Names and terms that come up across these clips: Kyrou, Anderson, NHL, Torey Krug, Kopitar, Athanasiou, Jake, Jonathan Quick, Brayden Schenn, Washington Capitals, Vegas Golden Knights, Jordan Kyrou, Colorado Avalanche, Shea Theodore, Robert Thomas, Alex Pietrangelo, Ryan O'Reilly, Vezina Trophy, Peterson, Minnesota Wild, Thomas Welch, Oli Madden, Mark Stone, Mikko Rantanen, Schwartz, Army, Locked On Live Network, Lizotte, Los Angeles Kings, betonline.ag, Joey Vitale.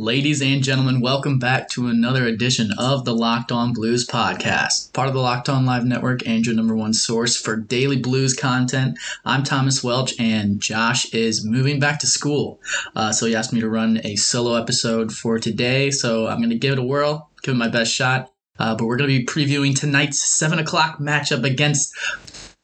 Ladies and gentlemen, welcome back to another edition of the Locked On Blues podcast, part of the Locked On Live Network and your number one source for daily blues content. I'm Thomas Welch, and Josh is moving back to school, so he asked me to run a solo episode for today, so I'm going to give it a whirl, give it my best shot, but we're going to be previewing tonight's 7 o'clock matchup against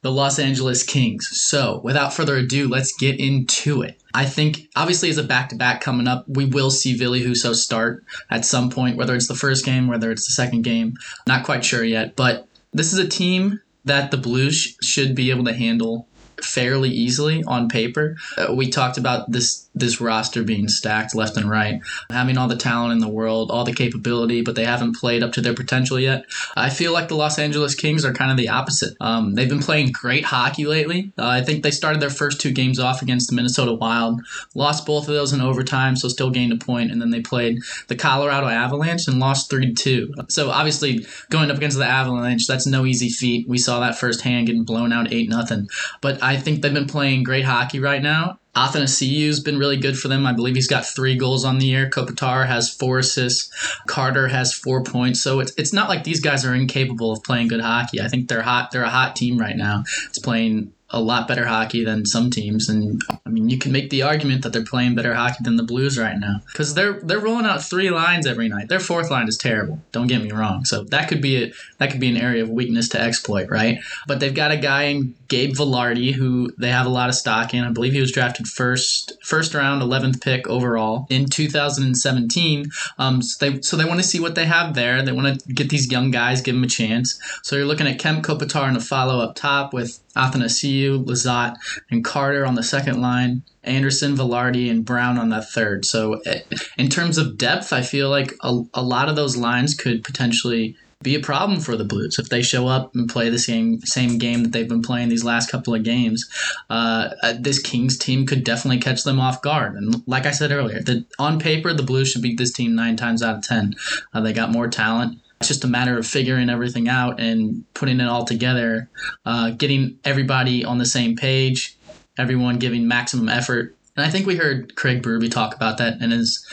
the Los Angeles Kings. So without further ado, let's get into it. I think, obviously, as a back-to-back coming up, we will see Ville Husso start at some point, whether it's the first game, whether it's the second game. Not quite sure yet, but this is a team that the Blues should be able to handle fairly easily on paper. We talked about this roster being stacked left and right, having all the talent in the world, all the capability, but they haven't played up to their potential yet. I feel like the Los Angeles Kings are kind of the opposite. They've been playing great hockey lately. I think they started their first two games off against the Minnesota Wild, lost both of those in overtime, so still gained a point, and then they played the Colorado Avalanche and lost 3-2. So obviously going up against the Avalanche, that's no easy feat. We saw that firsthand, getting blown out 8-0, but I think they've been playing great hockey right now. Athanasiou's been really good for them. I believe he's got 3 goals on the year. Kopitar has 4 assists. Carter has 4 points. So it's not like these guys are incapable of playing good hockey. I think they're hot. They're a hot team right now. It's playing a lot better hockey than some teams. And I mean, you can make the argument that they're playing better hockey than the Blues right now, because they're rolling out 3 lines every night. Their fourth line is terrible, don't get me wrong. So that could be an area of weakness to exploit, right? But they've got a guy in Gabe Vilardi who they have a lot of stock in. I believe he was drafted first round, 11th pick overall in 2017. So they want to see what they have there. They want to get these young guys, give them a chance. So you're looking at Kem Kopitar in a follow up top with Athanasiou, Lizotte, and Carter on the second line, Anderson, Vilardi, and Brown on that third. So in terms of depth, I feel like a lot of those lines could potentially be a problem for the Blues if they show up and play the same game that they've been playing these last couple of games. This Kings team could definitely catch them off guard. And like I said earlier, on paper, the Blues should beat this team 9 times out of 10. They got more talent. It's just a matter of figuring everything out and putting it all together, getting everybody on the same page, everyone giving maximum effort. And I think we heard Craig Berube talk about that in his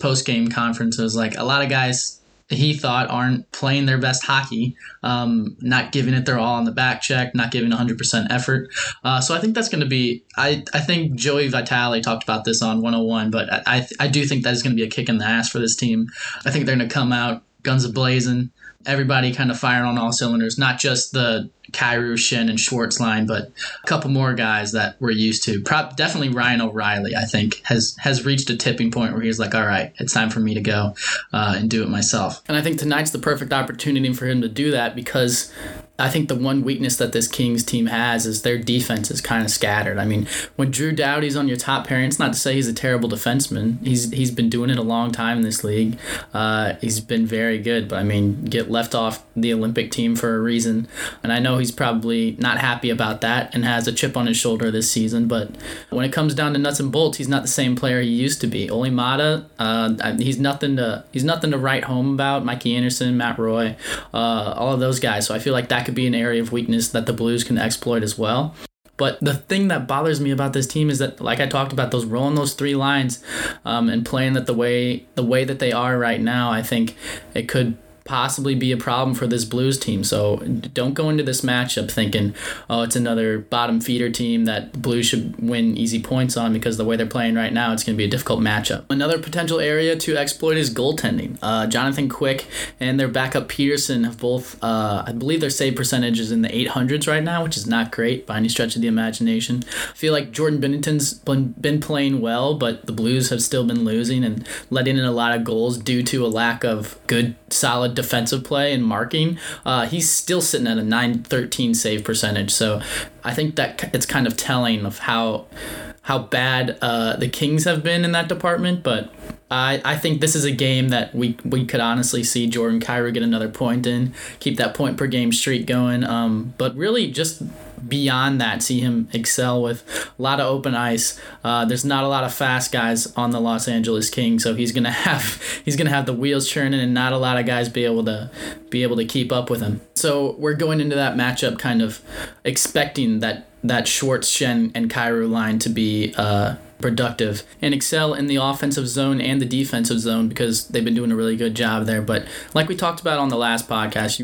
post-game conference. It was like a lot of guys he thought aren't playing their best hockey, not giving it their all on the back check, not giving 100% effort. So I think that's going to be – I think Joey Vitale talked about this on 101, but I do think that is going to be a kick in the ass for this team. I think they're going to come out guns a-blazing, everybody kind of firing on all cylinders, not just the Kyrou, Shen, and Schwartz line, but a couple more guys that we're used to. Definitely Ryan O'Reilly, I think, has reached a tipping point where he's like, all right, it's time for me to go and do it myself. And I think tonight's the perfect opportunity for him to do that, because I think the one weakness that this Kings team has is their defense is kind of scattered. I mean, when Drew Doughty's on your top pairing, it's not to say he's a terrible defenseman. He's been doing it a long time in this league. He's been very good, but I mean, get left off the Olympic team for a reason. And I know he's probably not happy about that and has a chip on his shoulder this season, but when it comes down to nuts and bolts, he's not the same player he used to be. Oli Madden, he's nothing to write home about. Mikey Anderson, Matt Roy, all of those guys. So I feel like that could be an area of weakness that the Blues can exploit as well. But the thing that bothers me about this team is that, like I talked about, those rolling those 3 lines and playing that the way that they are right now, I think it could possibly be a problem for this Blues team. So don't go into this matchup thinking, oh, it's another bottom feeder team that the Blues should win easy points on, because the way they're playing right now, it's going to be a difficult matchup. Another potential area to exploit is goaltending. Jonathan Quick and their backup Peterson have both, I believe their save percentage is in the 800s right now, which is not great by any stretch of the imagination. I feel like Jordan Binnington's been playing well, but the Blues have still been losing and letting in a lot of goals due to a lack of good, solid defensive play and marking. He's still sitting at a 913 save percentage, so I think that it's kind of telling of how how bad the Kings have been in that department, but I think this is a game that we could honestly see Jordan Kyrou get another point in, keep that point per game streak going, but really just beyond that, see him excel with a lot of open ice. There's not a lot of fast guys on the Los Angeles Kings, so he's gonna have the wheels churning and not a lot of guys be able to keep up with him. So we're going into that matchup kind of expecting that Schwartz, Shen, and Kyrou line to be productive and excel in the offensive zone and the defensive zone, because they've been doing a really good job there. But like we talked about on the last podcast,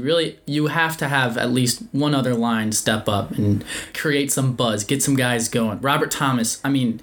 you have to have at least one other line step up and create some buzz, get some guys going. Robert Thomas, I mean,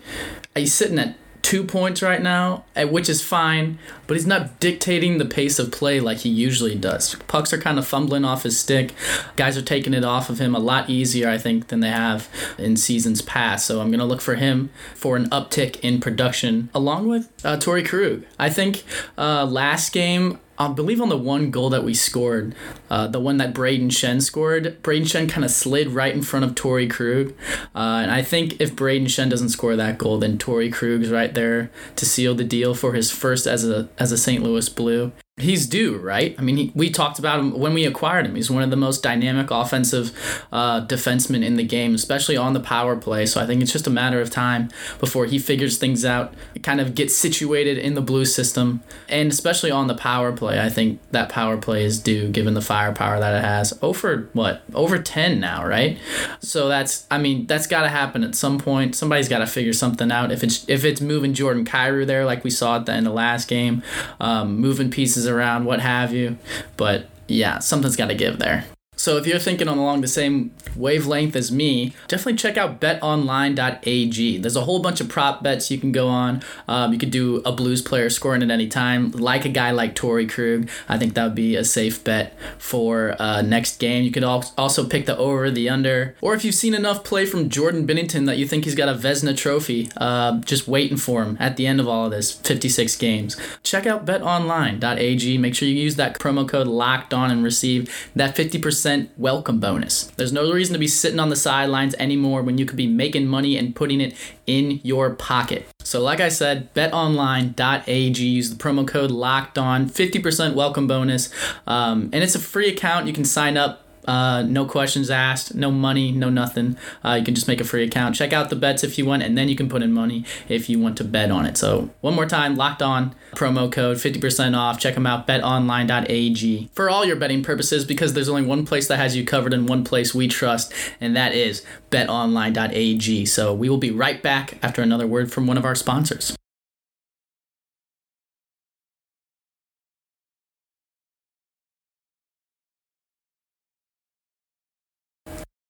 he's sitting at 2 points right now, which is fine, but he's not dictating the pace of play like he usually does. Pucks are kind of fumbling off his stick. Guys are taking it off of him a lot easier, I think, than they have in seasons past. So I'm going to look for him for an uptick in production, along with Torey Krug. I think last game, I believe on the one goal that we scored, the one that Brayden Schenn scored, Brayden Schenn kind of slid right in front of Torey Krug. And I think if Brayden Schenn doesn't score that goal, then Torey Krug's right there to seal the deal for his first as a St. Louis Blue. He's due, right? I mean, we talked about him when we acquired him. He's one of the most dynamic offensive defensemen in the game, especially on the power play. So I think it's just a matter of time before he figures things out, kind of gets situated in the blue system, and especially on the power play. I think that power play is due, given the firepower that it has. Over 10 now, right? So that's got to happen at some point. Somebody's got to figure something out. If it's moving Jordan Kyrou there, like we saw at the end of last game, moving pieces around, what have you. But yeah, something's got to give there. So if you're thinking along the same wavelength as me, definitely check out betonline.ag. There's a whole bunch of prop bets you can go on. You could do a Blues player scoring at any time, like a guy like Torey Krug. I think that would be a safe bet for next game. You could also pick the over, the under, or if you've seen enough play from Jordan Binnington that you think he's got a Vezina trophy just waiting for him at the end of all of this, 56 games. Check out betonline.ag. Make sure you use that promo code LOCKEDON and receive that 50% welcome bonus. There's no reason to be sitting on the sidelines anymore when you could be making money and putting it in your pocket. So like I said, betonline.ag, use the promo code LOCKEDON, 50% welcome bonus, and it's a free account. You can sign up, no questions asked, no money, no nothing. You can just make a free account, check out the bets if you want, and then you can put in money if you want to bet on it. So one more time, Locked On, promo code, 50% off. Check them out, betonline.ag, for all your betting purposes, because there's only one place that has you covered and one place we trust, and that is betonline.ag. So we will be right back after another word from one of our sponsors.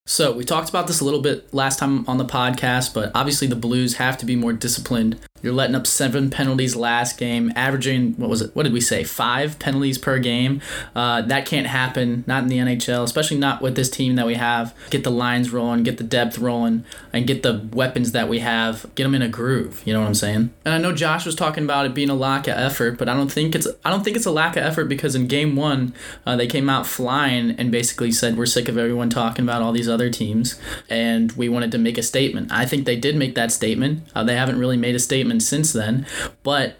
So we talked about this a little bit last time on the podcast, but obviously the Blues have to be more disciplined. You're letting up 7 penalties last game, averaging, what did we say, 5 penalties per game. That can't happen, not in the NHL, especially not with this team that we have. Get the lines rolling, get the depth rolling, and get the weapons that we have, get them in a groove, you know what I'm saying? And I know Josh was talking about it being a lack of effort, but I don't think it's a lack of effort, because in game one, they came out flying and basically said, we're sick of everyone talking about all these other teams, and we wanted to make a statement. I think they did make that statement. They haven't really made a statement since then, but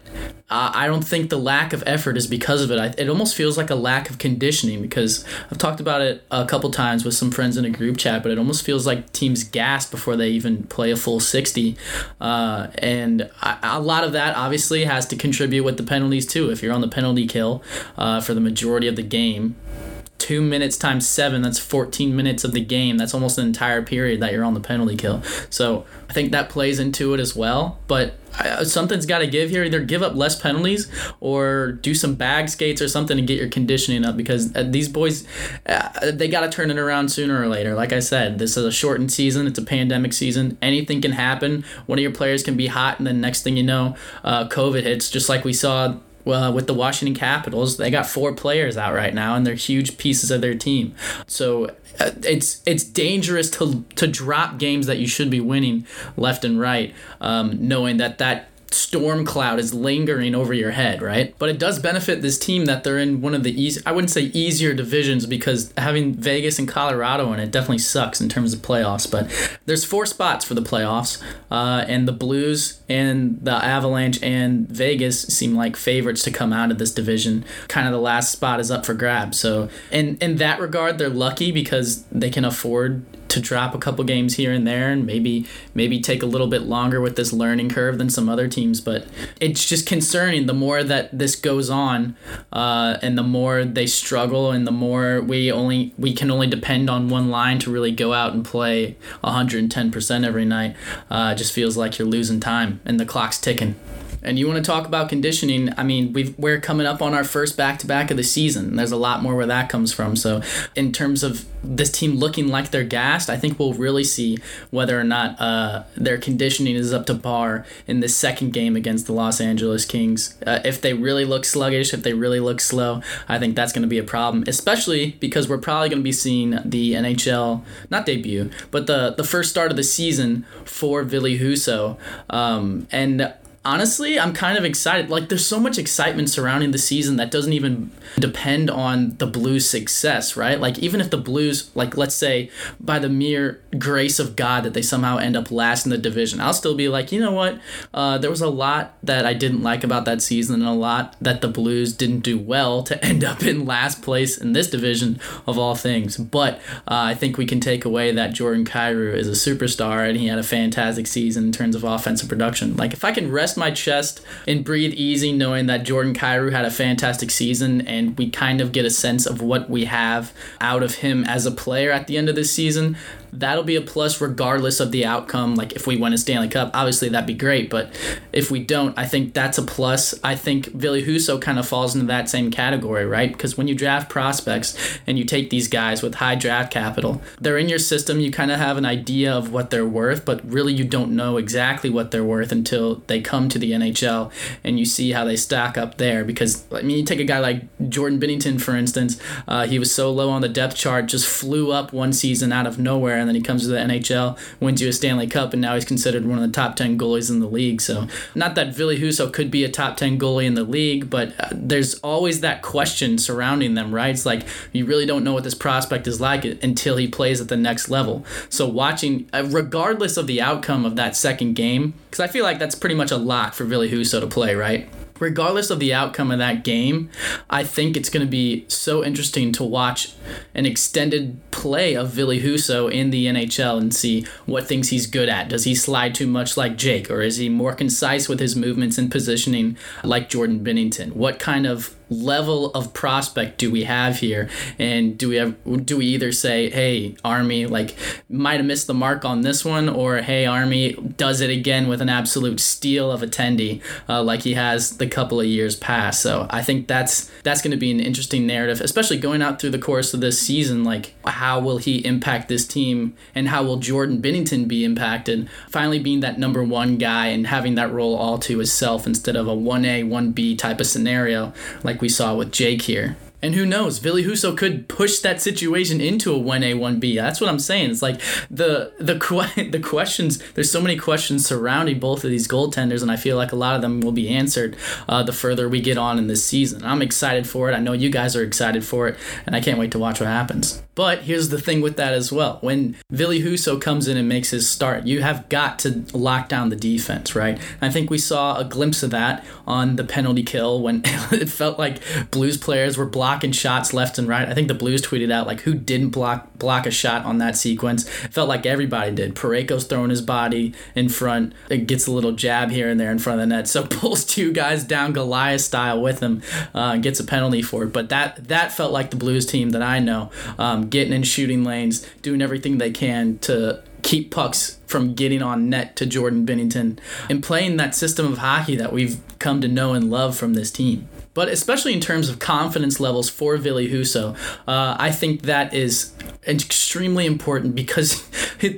I don't think the lack of effort is because of it. It almost feels like a lack of conditioning, because I've talked about it a couple times with some friends in a group chat, but it almost feels like teams gas before they even play a full 60. And a lot of that obviously has to contribute with the penalties too. If you're on the penalty kill for the majority of the game, 2 minutes times 7, that's 14 minutes of the game. That's almost an entire period that you're on the penalty kill. So I think that plays into it as well. But something's got to give here. Either give up less penalties or do some bag skates or something to get your conditioning up, because these boys, they got to turn it around sooner or later. Like I said, this is a shortened season. It's a pandemic season. Anything can happen. One of your players can be hot, and then next thing you know, COVID hits, just like we saw with the Washington Capitals. They got 4 players out right now, and they're huge pieces of their team. So it's dangerous to drop games that you should be winning left and right, knowing that storm cloud is lingering over your head, right? But it does benefit this team that they're in one of the I wouldn't say easier divisions, because having Vegas and Colorado in it definitely sucks in terms of playoffs. But there's four spots for the playoffs, and the Blues and the Avalanche and Vegas seem like favorites to come out of this division. Kind of the last spot is up for grabs. So in that regard, they're lucky because they can afford to drop a couple games here and there, and maybe take a little bit longer with this learning curve than some other teams. But it's just concerning the more that this goes on, and the more they struggle, and the more we can only depend on one line to really go out and play 110% every night. It just feels like you're losing time and the clock's ticking. And you want to talk about conditioning? I mean, we're coming up on our first back-to-back of the season. There's a lot more where that comes from. So in terms of this team looking like they're gassed, I think we'll really see whether or not their conditioning is up to par in this second game against the Los Angeles Kings. If they really look sluggish, if they really look slow, I think that's going to be a problem, especially because we're probably going to be seeing the NHL, not debut, but the first start of the season for Ville Husso. And honestly, I'm kind of excited. Like, there's so much excitement surrounding the season that doesn't even depend on the Blues' success, right? Like, even if the Blues, like, let's say, by the mere grace of God that they somehow end up last in the division, I'll still be like, you know what? There was a lot that I didn't like about that season, and a lot that the Blues didn't do well to end up in last place in this division of all things. But I think we can take away that Jordan Kyrou is a superstar, and he had a fantastic season in terms of offensive production. Like, if I can rest my chest and breathe easy knowing that Jordan Kyrou had a fantastic season, and we kind of get a sense of what we have out of him as a player at the end of this season, that'll be a plus regardless of the outcome. Like, if we win a Stanley Cup, obviously that'd be great, but if we don't, I think that's a plus. I think Ville Husso kind of falls into that same category, right? Because when you draft prospects and you take these guys with high draft capital, they're in your system, you kind of have an idea of what they're worth, but really you don't know exactly what they're worth until they come to the NHL and you see how they stack up there. Because, I mean, you take a guy like Jordan Binnington, for instance, he was so low on the depth chart, just flew up one season out of nowhere, and then he comes to the NHL, wins you a Stanley Cup, and now he's considered one of the top 10 goalies in the league. So, not that Ville Husso could be a top 10 goalie in the league, but there's always that question surrounding them, right? It's like, you really don't know what this prospect is like until he plays at the next level. So watching, regardless of the outcome of that second game, because I feel like that's pretty much a lock for Ville Husso to play, right? Regardless of the outcome of that game, I think it's going to be so interesting to watch an extended play of Ville Husso in the NHL and see what things he's good at. Does he slide too much like Jake, or is he more concise with his movements and positioning like Jordan Binnington? What kind of level of prospect do we have here, and do we either say, hey, Army, like, might have missed the mark on this one, or hey, Army does it again with an absolute steal of attendee like he has the couple of years past? So I think that's going to be an interesting narrative, especially going out through the course of this season. Like, how will he impact this team, and how will Jordan Binnington be impacted, finally being that number one guy and having that role all to himself instead of a 1A 1B type of scenario like we saw with Jake here. And who knows, Ville Husso could push that situation into a 1A, 1B. That's what I'm saying. It's like the questions, there's so many questions surrounding both of these goaltenders, and I feel like a lot of them will be answered the further we get on in this season. I'm excited for it. I know you guys are excited for it, and I can't wait to watch what happens. But here's the thing with that as well. When Ville Husso comes in and makes his start, you have got to lock down the defense, right? I think we saw a glimpse of that on the penalty kill when it felt like Blues players were blocking shots left and right. I think the Blues tweeted out, like, who didn't block a shot on that sequence? It felt like everybody did. Pareko's throwing his body in front. It gets a little jab here and there in front of the net. So pulls two guys down Goliath style with him and gets a penalty for it. But that felt like the Blues team that I know, getting in shooting lanes, doing everything they can to keep pucks from getting on net to Jordan Binnington, and playing that system of hockey that we've come to know and love from this team. But especially in terms of confidence levels for Ville Husso, I think that is extremely important, because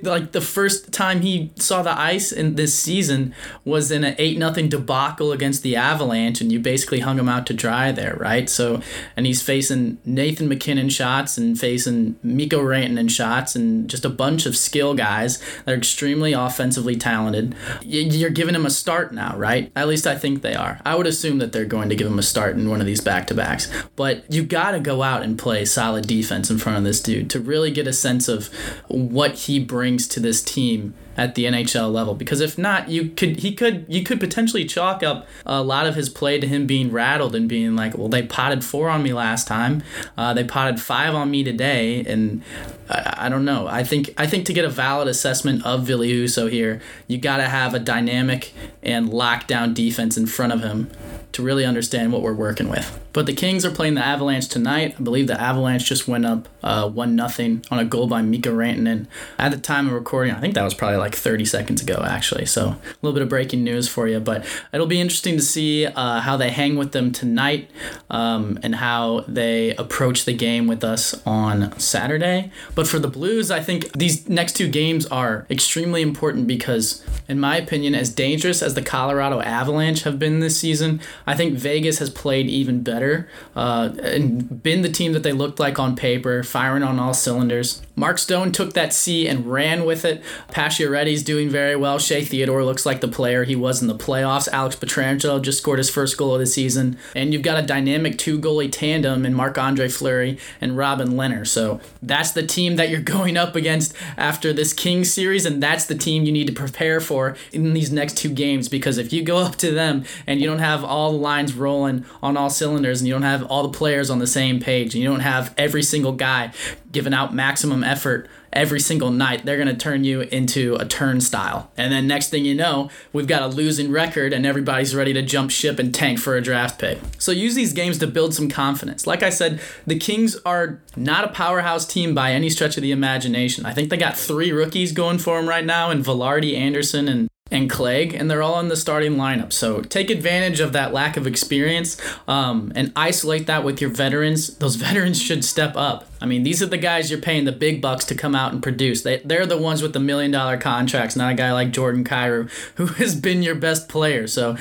like the first time he saw the ice in this season was in an 8-0 debacle against the Avalanche, and you basically hung him out to dry there, right? So, and he's facing Nathan McKinnon shots and facing Mikko Rantanen shots and just a bunch of skill guys that are extremely offensively talented. You're giving him a start now, right? At least I think they are. I would assume that they're going to give him a start in one of these back-to-backs, but you got to go out and play solid defense in front of this dude to really get a sense of what he brings to this team at the NHL level, because if not, you could potentially chalk up a lot of his play to him being rattled and being like, well, they potted 4 on me last time, they potted 5 on me today, and I don't know. I think to get a valid assessment of Ville Husso here, you got to have a dynamic and lockdown defense in front of him to really understand what we're working with. But the Kings are playing the Avalanche tonight. I believe the Avalanche just went up 1-0 on a goal by Mikko Rantanen. At the time of recording, I think that was probably like 30 seconds ago, actually. So a little bit of breaking news for you. But it'll be interesting to see how they hang with them tonight and how they approach the game with us on Saturday. But for the Blues, I think these next 2 games are extremely important because, in my opinion, as dangerous as the Colorado Avalanche have been this season, I think Vegas has played even better and been the team that they looked like on paper, firing on all cylinders. Mark Stone took that C and ran with it. Pacioretty's doing very well. Shea Theodore looks like the player he was in the playoffs. Alex Pietrangelo just scored his first goal of the season. And you've got a dynamic 2-goalie tandem in Marc-Andre Fleury and Robin Lehner. So that's the team that you're going up against after this Kings series, and that's the team you need to prepare for in these next 2 games, because if you go up to them and you don't have all the lines rolling on all cylinders and you don't have all the players on the same page and you don't have every single guy giving out maximum effort every single night, they're going to turn you into a turnstile. And then next thing you know, we've got a losing record and everybody's ready to jump ship and tank for a draft pick. So use these games to build some confidence. Like I said, the Kings are not a powerhouse team by any stretch of the imagination. I think they got 3 rookies going for them right now, and Vilardi, Anderson, and Clegg, and they're all in the starting lineup. So take advantage of that lack of experience and isolate that with your veterans. Those veterans should step up. I mean, these are the guys you're paying the big bucks to come out and produce. They're the ones with the $1 million contracts, not a guy like Jordan Kyrou, who has been your best player. So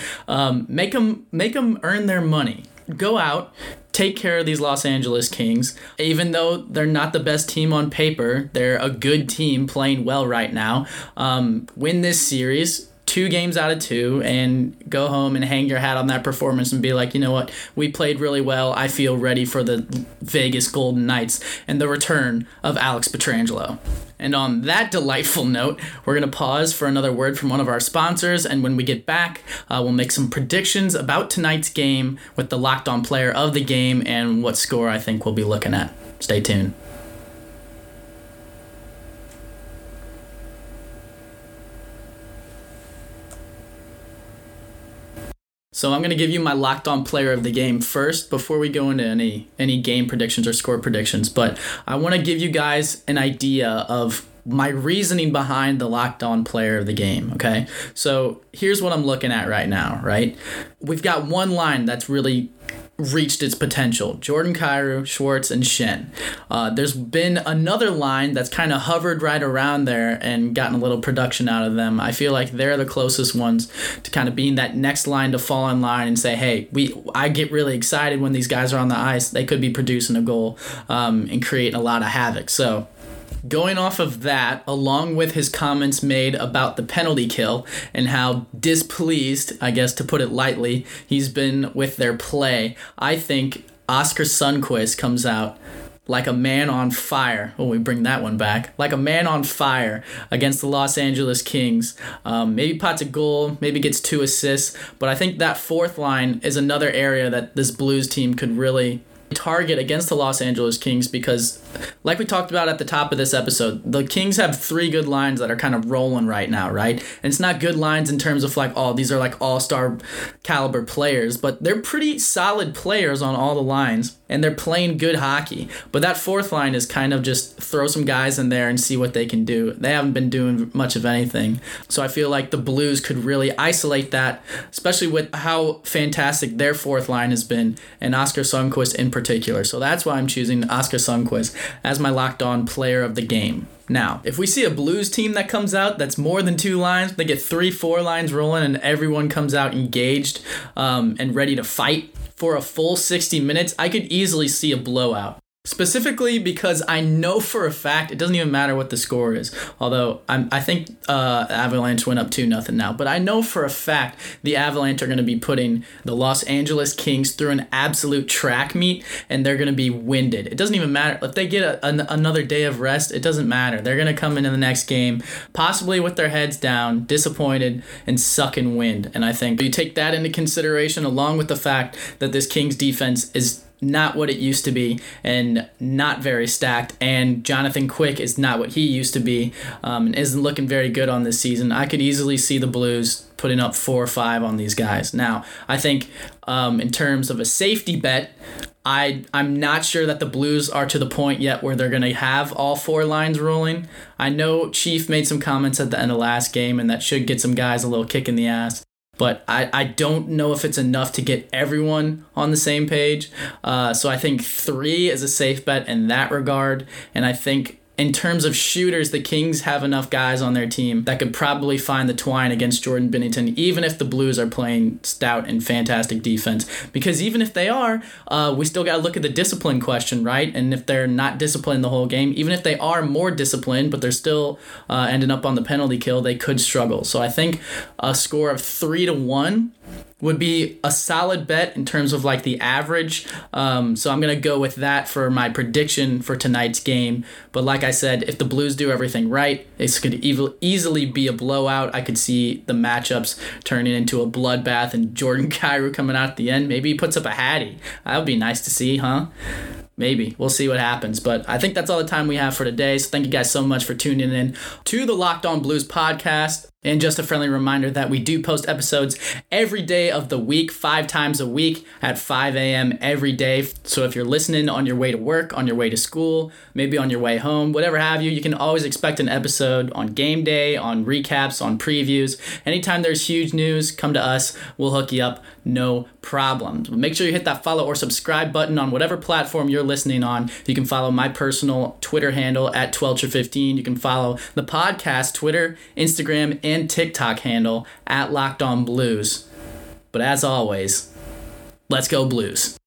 make them earn their money. Go out, take care of these Los Angeles Kings. Even though they're not the best team on paper, they're a good team playing well right now. Win this series 2 games out of 2 and go home and hang your hat on that performance and be like, you know what, we played really well. I feel ready for the Vegas Golden Knights and the return of Alex Pietrangelo. And on that delightful note, we're going to pause for another word from one of our sponsors. And when we get back, we'll make some predictions about tonight's game with the Locked On player of the game and what score I think we'll be looking at. Stay tuned. So I'm going to give you my Locked On player of the game first before we go into any game predictions or score predictions. But I want to give you guys an idea of my reasoning behind the Locked On player of the game, okay? So here's what I'm looking at right now, right? We've got one line that's really reached its potential. Jordan Kyrou, Schwartz, and Shen. There's been another line that's kind of hovered right around there and gotten a little production out of them. I feel like they're the closest ones to kind of being that next line to fall in line and say, hey, I get really excited when these guys are on the ice. They could be producing a goal and creating a lot of havoc. So going off of that, along with his comments made about the penalty kill and how displeased, I guess to put it lightly, he's been with their play, I think Oscar Sundquist comes out like a man on fire. Oh, we bring that one back. Like a man on fire against the Los Angeles Kings. Maybe pots a goal, maybe gets 2 assists, but I think that fourth line is another area that this Blues team could really target against the Los Angeles Kings, because like we talked about at the top of this episode, the Kings have 3 good lines that are kind of rolling right now, right? And it's not good lines in terms of like, oh, these are like all-star caliber players, but they're pretty solid players on all the lines. and they're playing good hockey. But that fourth line is kind of just throw some guys in there and see what they can do. They haven't been doing much of anything. So I feel like the Blues could really isolate that, especially with how fantastic their fourth line has been, and Oscar Sundquist in particular. So that's why I'm choosing Oscar Sundquist as my Locked On player of the game. Now, if we see a Blues team that comes out that's more than two lines, they get 3-4 lines rolling and everyone comes out engaged and ready to fight for a full 60 minutes, I could easily see a blowout. Specifically because I know for a fact it doesn't even matter what the score is. Although I think Avalanche went up 2-0 now. But I know for a fact the Avalanche are going to be putting the Los Angeles Kings through an absolute track meet, and they're going to be winded. It doesn't even matter. If they get another day of rest, it doesn't matter. They're going to come into the next game possibly with their heads down, disappointed, and sucking wind. And I think you take that into consideration along with the fact that this Kings defense is not what it used to be and not very stacked, and Jonathan Quick is not what he used to be and isn't looking very good on this season. I could easily see the Blues putting up 4 or 5 on these guys. Now, I think in terms of a safety bet, I'm not sure that the Blues are to the point yet where they're going to have all four lines rolling. I know Chief made some comments at the end of last game, and that should get some guys a little kick in the ass. But I don't know if it's enough to get everyone on the same page. So I think 3 is a safe bet in that regard. And I think in terms of shooters, the Kings have enough guys on their team that could probably find the twine against Jordan Binnington, even if the Blues are playing stout and fantastic defense. Because even if they are, we still got to look at the discipline question, right? And if they're not disciplined the whole game, even if they are more disciplined, but they're still ending up on the penalty kill, they could struggle. So I think a score of 3-1 would be a solid bet in terms of like the average. So I'm going to go with that for my prediction for tonight's game. But like I said, if the Blues do everything right, it could easily be a blowout. I could see the matchups turning into a bloodbath and Jordan Kyrou coming out at the end. Maybe he puts up a hattie. That would be nice to see, huh? Maybe. We'll see what happens. But I think that's all the time we have for today. So thank you guys so much for tuning in to the Locked On Blues podcast. And just a friendly reminder that we do post episodes every day of the week, 5 times a week at 5 a.m. every day. So if you're listening on your way to work, on your way to school, maybe on your way home, whatever have you can always expect an episode on game day, on recaps, on previews. Anytime there's huge news, come to us. We'll hook you up. No problem. Make sure you hit that follow or subscribe button on whatever platform you're listening on. You can follow my personal Twitter handle at @12 or 15. You can follow the podcast Twitter, Instagram, and TikTok handle at Locked On Blues. But as always, let's go Blues.